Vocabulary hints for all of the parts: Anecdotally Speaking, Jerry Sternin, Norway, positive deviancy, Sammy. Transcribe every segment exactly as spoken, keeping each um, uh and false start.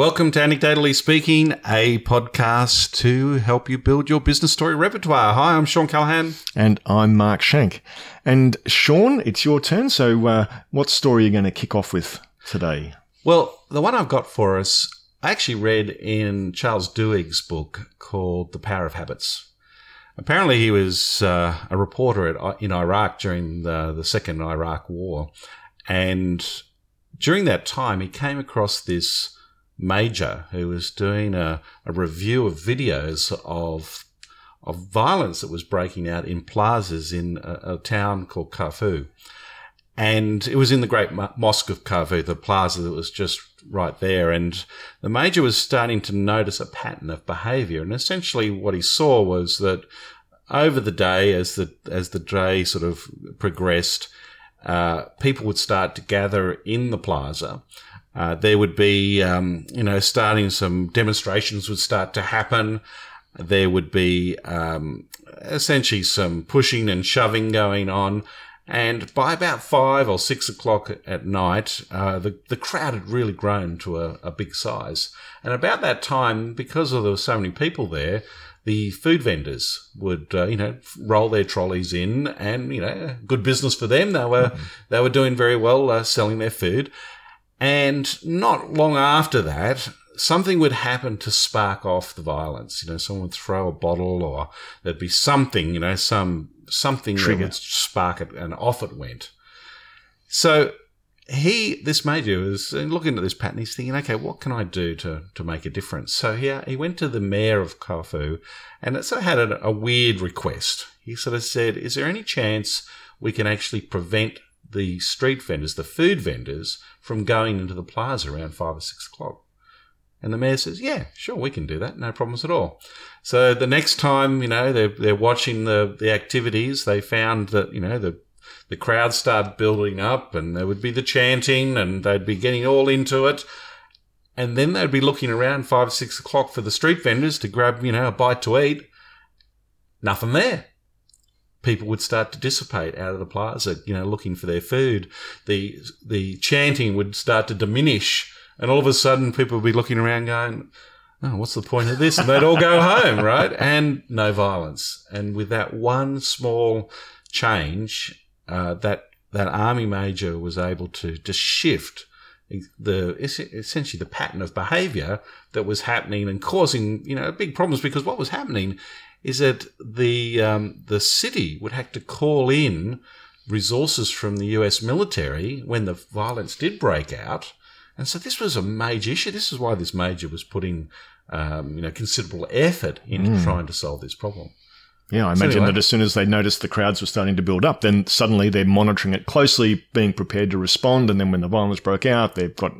Welcome to Anecdotally Speaking, a podcast to help you build your business story repertoire. Hi, I'm Sean Callahan. And I'm Mark Shank. And Sean, it's your turn. So uh, what story are you going to kick off with today? Well, the one I've got for us, I actually read in Charles Duhigg's book called The Power of Habits. Apparently, he was uh, a reporter at, in Iraq during the, the Second Iraq War. And during that time, he came across this major who was doing a, a review of videos of of violence that was breaking out in plazas in a, a town called Corfu. And it was in the great mosque of Corfu, the plaza that was just right there. And the major was starting to notice a pattern of behaviour. And essentially what he saw was that over the day, as the as the day sort of progressed, uh, people would start to gather in the plaza. Uh, there would be, um, you know, starting some demonstrations would start to happen. There would be um, essentially some pushing and shoving going on. And by about five or six o'clock at night, uh, the, the crowd had really grown to a, a big size. And about that time, because there were so many people there, the food vendors would, uh, you know, roll their trolleys in and, you know, good business for them. They were, mm-hmm. they were doing very well uh, selling their food. And not long after that, something would happen to spark off the violence. You know, someone would throw a bottle, or there'd be something, you know, some something Trigger. that would spark it, and off it went. So he, this major, was looking at this pattern. He's thinking, okay, what can I do to, to make a difference? So he, he went to the mayor of Corfu, and it sort of had a, a weird request. He sort of said, is there any chance we can actually prevent the street vendors, the food vendors, from going into the plaza around five or six o'clock? And the mayor says, yeah, sure, we can do that, no problems at all. So the next time, you know, they're, they're watching the, the activities, they found that, you know, the, the crowd started building up, and there would be the chanting, and they'd be getting all into it. And then they'd be looking around five or six o'clock for the street vendors to grab, you know, a bite to eat. Nothing there. People would start to dissipate out of the plaza, you know, looking for their food. The the chanting would start to diminish, and all of a sudden people would be looking around going, oh, what's the point of this? And they'd all go home, right? And no violence. And with that one small change, uh, that that army major was able to to shift the essentially the pattern of behaviour that was happening and causing, you know, big problems, because what was happening is that the um, the city would have to call in resources from the U S military when the violence did break out. And so this was a major issue. This is why this major was putting um, you know, considerable effort into mm. trying to solve this problem. Yeah, I so imagine anyway. that as soon as they noticed the crowds were starting to build up, then suddenly they're monitoring it closely, being prepared to respond. And then when the violence broke out, they've got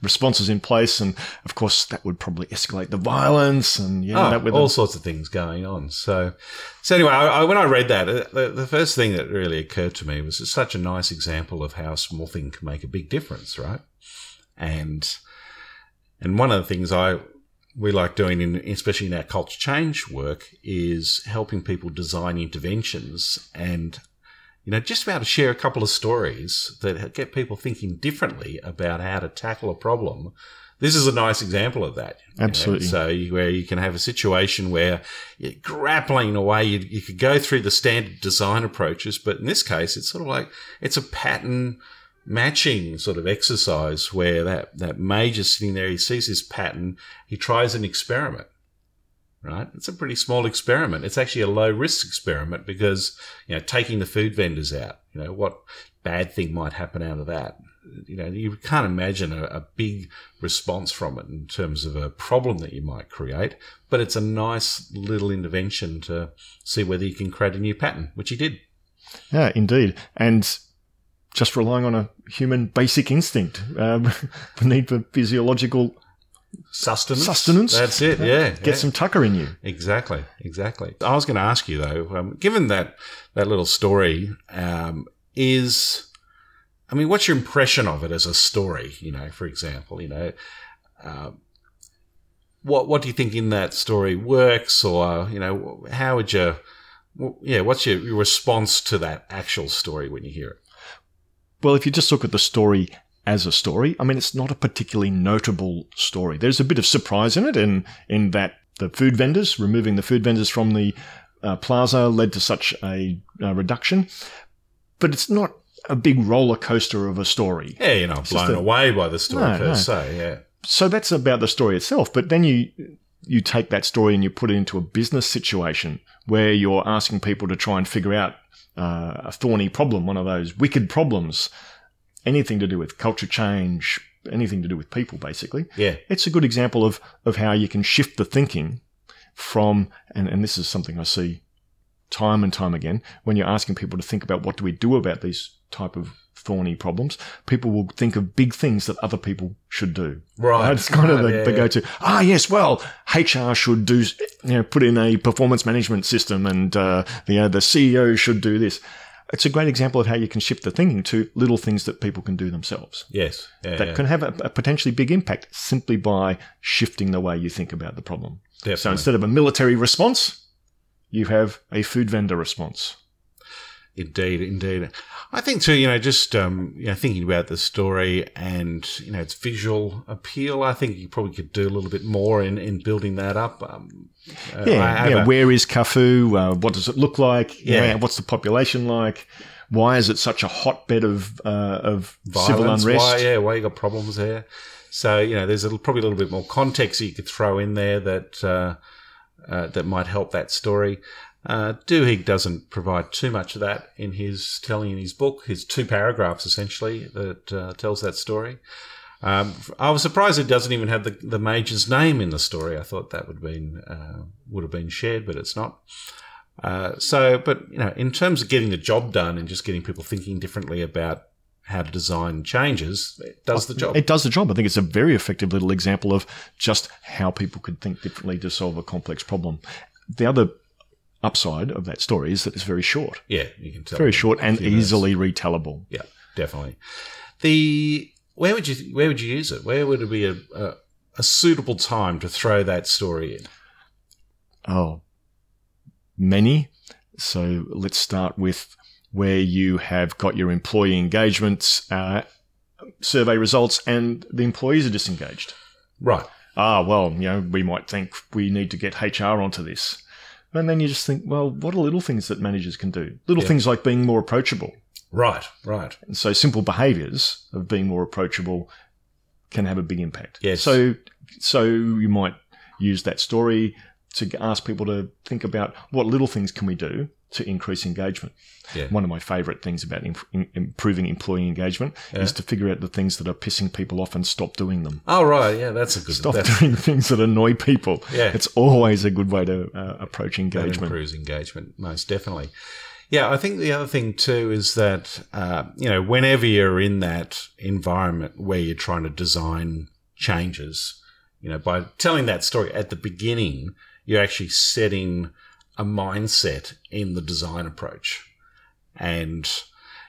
responses in place. And, of course, that would probably escalate the violence and yeah, oh, that with all them. sorts of things going on. So so anyway, I, I, when I read that, the, the first thing that really occurred to me was it's such a nice example of how a small thing can make a big difference, right? And and one of the things I... we like doing, in, especially in our culture change work, is helping people design interventions and, you know, just be able to share a couple of stories that get people thinking differently about how to tackle a problem. This is a nice example of that. Absolutely. You know? So you, where you can have a situation where you're grappling away, you, you could go through the standard design approaches, but in this case, it's sort of like it's a pattern matching sort of exercise where that, that major sitting there, he sees his pattern, he tries an experiment, right? It's a pretty small experiment. It's actually a low risk experiment because, you know, taking the food vendors out, you know, what bad thing might happen out of that? You know, you can't imagine a, a big response from it in terms of a problem that you might create, but it's a nice little intervention to see whether you can create a new pattern, which he did. Yeah, indeed. And just relying on a human basic instinct, um, the need for physiological sustenance. Sustenance. That's it, yeah. Get yeah. some tucker in you. Exactly, exactly. I was going to ask you, though, um, given that, that little story, um, is, I mean, what's your impression of it as a story, you know, for example, you know, uh, what what do you think in that story works, or, you know, how would you, yeah, what's your, your response to that actual story when you hear it? Well, if you just look at the story as a story. I mean, it's not a particularly notable story. There's a bit of surprise in it, in, in that the food vendors, removing the food vendors from the uh, plaza led to such a uh, reduction. But it's not a big roller coaster of a story. Yeah, you're not blown the, away by the story no, per no. se. Yeah. So that's about the story itself. But then you you take that story and you put it into a business situation where you're asking people to try and figure out uh, a thorny problem, one of those wicked problems, anything to do with culture change, anything to do with people, basically. Yeah. It's a good example of of how you can shift the thinking from, and, and this is something I see time and time again, when you're asking people to think about what do we do about these type of thorny problems, people will think of big things that other people should do. Right. That's kind of oh, the, yeah, the go-to. Ah, yes, well, H R should do, you know, put in a performance management system and uh, you know, the C E O should do this. It's a great example of how you can shift the thinking to little things that people can do themselves. Yes. Yeah, that yeah. can have a, a potentially big impact simply by shifting the way you think about the problem. Definitely. So instead of a military response, you have a food vendor response. Indeed, indeed. I think too, you know, just um, you know, thinking about the story and you know its visual appeal, I think you probably could do a little bit more in, in building that up. Um, yeah, yeah. A, where is Corfu? Uh, what does it look like? Yeah. yeah, what's the population like? Why is it such a hotbed of uh, of violence, civil unrest? Why, yeah, why you got problems there? So you know, there's a, probably a little bit more context that you could throw in there that uh, uh, that might help that story. Uh, Duhigg doesn't provide too much of that in his telling in his book, his two paragraphs essentially that uh, tells that story. Um, I was surprised it doesn't even have the, the major's name in the story. I thought that would have been, uh, would have been shared, but it's not. Uh, so, but you know, in terms of getting the job done and just getting people thinking differently about how to design changes, it does the job. It does the job. I think it's a very effective little example of just how people could think differently to solve a complex problem. The other upside of that story is that it's very short. Yeah, you can tell. Very short and easily retellable. Yeah, definitely. The where would you where would you use it? Where would it be a, a, a suitable time to throw that story in? Oh, many. So let's start with where you have got your employee engagements uh, survey results, and the employees are disengaged. Right. Ah, well, you know, we might think we need to get H R onto this. And then you just think, well, what are little things that managers can do? Little yeah. things like being more approachable. Right, right. And so simple behaviours of being more approachable can have a big impact. Yes. So so you might use that story to ask people to think about what little things can we do to increase engagement. Yeah. One of my favourite things about imp- improving employee engagement yeah. is to figure out the things that are pissing people off and stop doing them. Oh, right. Yeah, that's a good... Stop that's... doing things that annoy people. Yeah. It's always a good way to uh, approach engagement. That improves engagement, most definitely. Yeah, I think the other thing too is that, uh, you know, whenever you're in that environment where you're trying to design changes, you know, by telling that story at the beginning, you're actually setting a mindset in the design approach. And,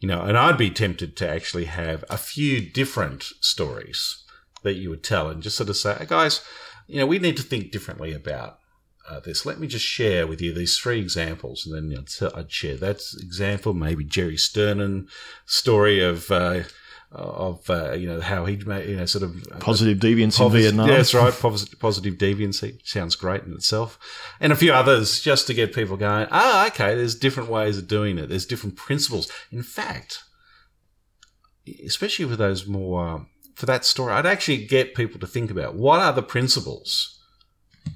you know, and I'd be tempted to actually have a few different stories that you would tell and just sort of say, hey guys, you know, we need to think differently about uh, this. Let me just share with you these three examples. And then you know, t- I'd share that example, maybe Jerry Sternin story of, uh, of uh, you know, how he, you know, sort of... Positive deviancy in Vietnam. Yeah, that's right, positive, positive deviancy. Sounds great in itself. And a few others just to get people going, ah, okay, there's different ways of doing it. There's different principles. In fact, especially with those more... For that story, I'd actually get people to think about what are the principles,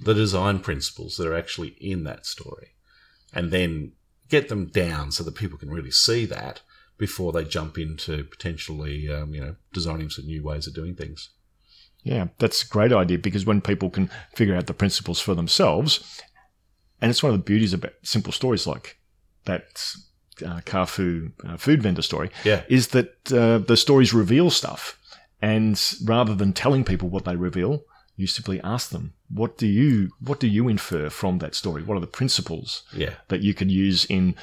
the design principles that are actually in that story, and then get them down so that people can really see that before they jump into potentially, um, you know, designing some new ways of doing things. Yeah, that's a great idea because when people can figure out the principles for themselves, and it's one of the beauties about simple stories like that uh, Corfu uh, food vendor story, yeah. is that uh, the stories reveal stuff. And rather than telling people what they reveal, you simply ask them, what do you what do you infer from that story? What are the principles yeah. that you can use in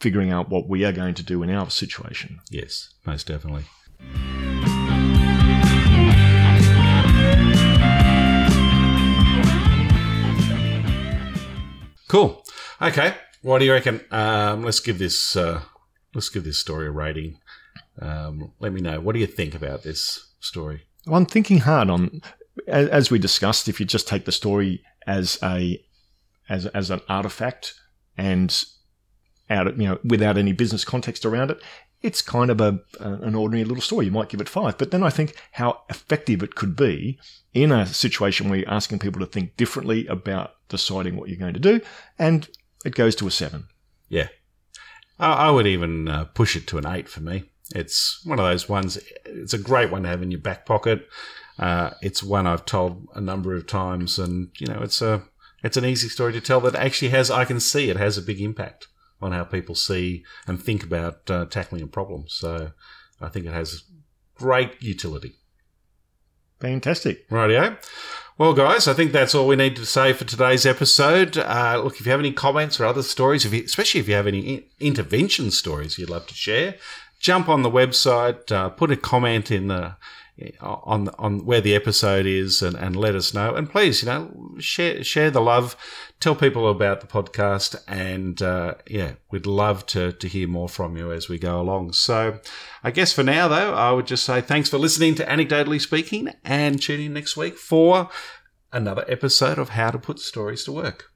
figuring out what we are going to do in our situation? Yes, most definitely. Cool. Okay. What do you reckon? Um, let's give this uh, let's give this story a rating. Um, let me know. What do you think about this story? Well, I'm thinking hard on, as we discussed, if you just take the story as a as as an artifact and out, you know, without any business context around it, it's kind of a an ordinary little story. You might give it five, but then I think how effective it could be in a situation where you're asking people to think differently about deciding what you're going to do, and it goes to a seven. Yeah. I would even uh, push it to an eight for me. It's one of those ones, it's a great one to have in your back pocket. Uh, it's one I've told a number of times, and, you know, it's a it's an easy story to tell that actually has, I can see it has a big impact on how people see and think about uh, tackling a problem. So I think it has great utility. Fantastic. Rightio. Well, guys, I think that's all we need to say for today's episode. Uh, look, if you have any comments or other stories, if you, especially if you have any in- intervention stories you'd love to share, jump on the website, uh, put a comment in the on on where the episode is, and, and let us know. And please, you know, share share the love, tell people about the podcast, and uh, yeah, we'd love to to hear more from you as we go along. So I guess for now, though, I would just say thanks for listening to Anecdotally Speaking, and tune in next week for another episode of How to Put Stories to Work.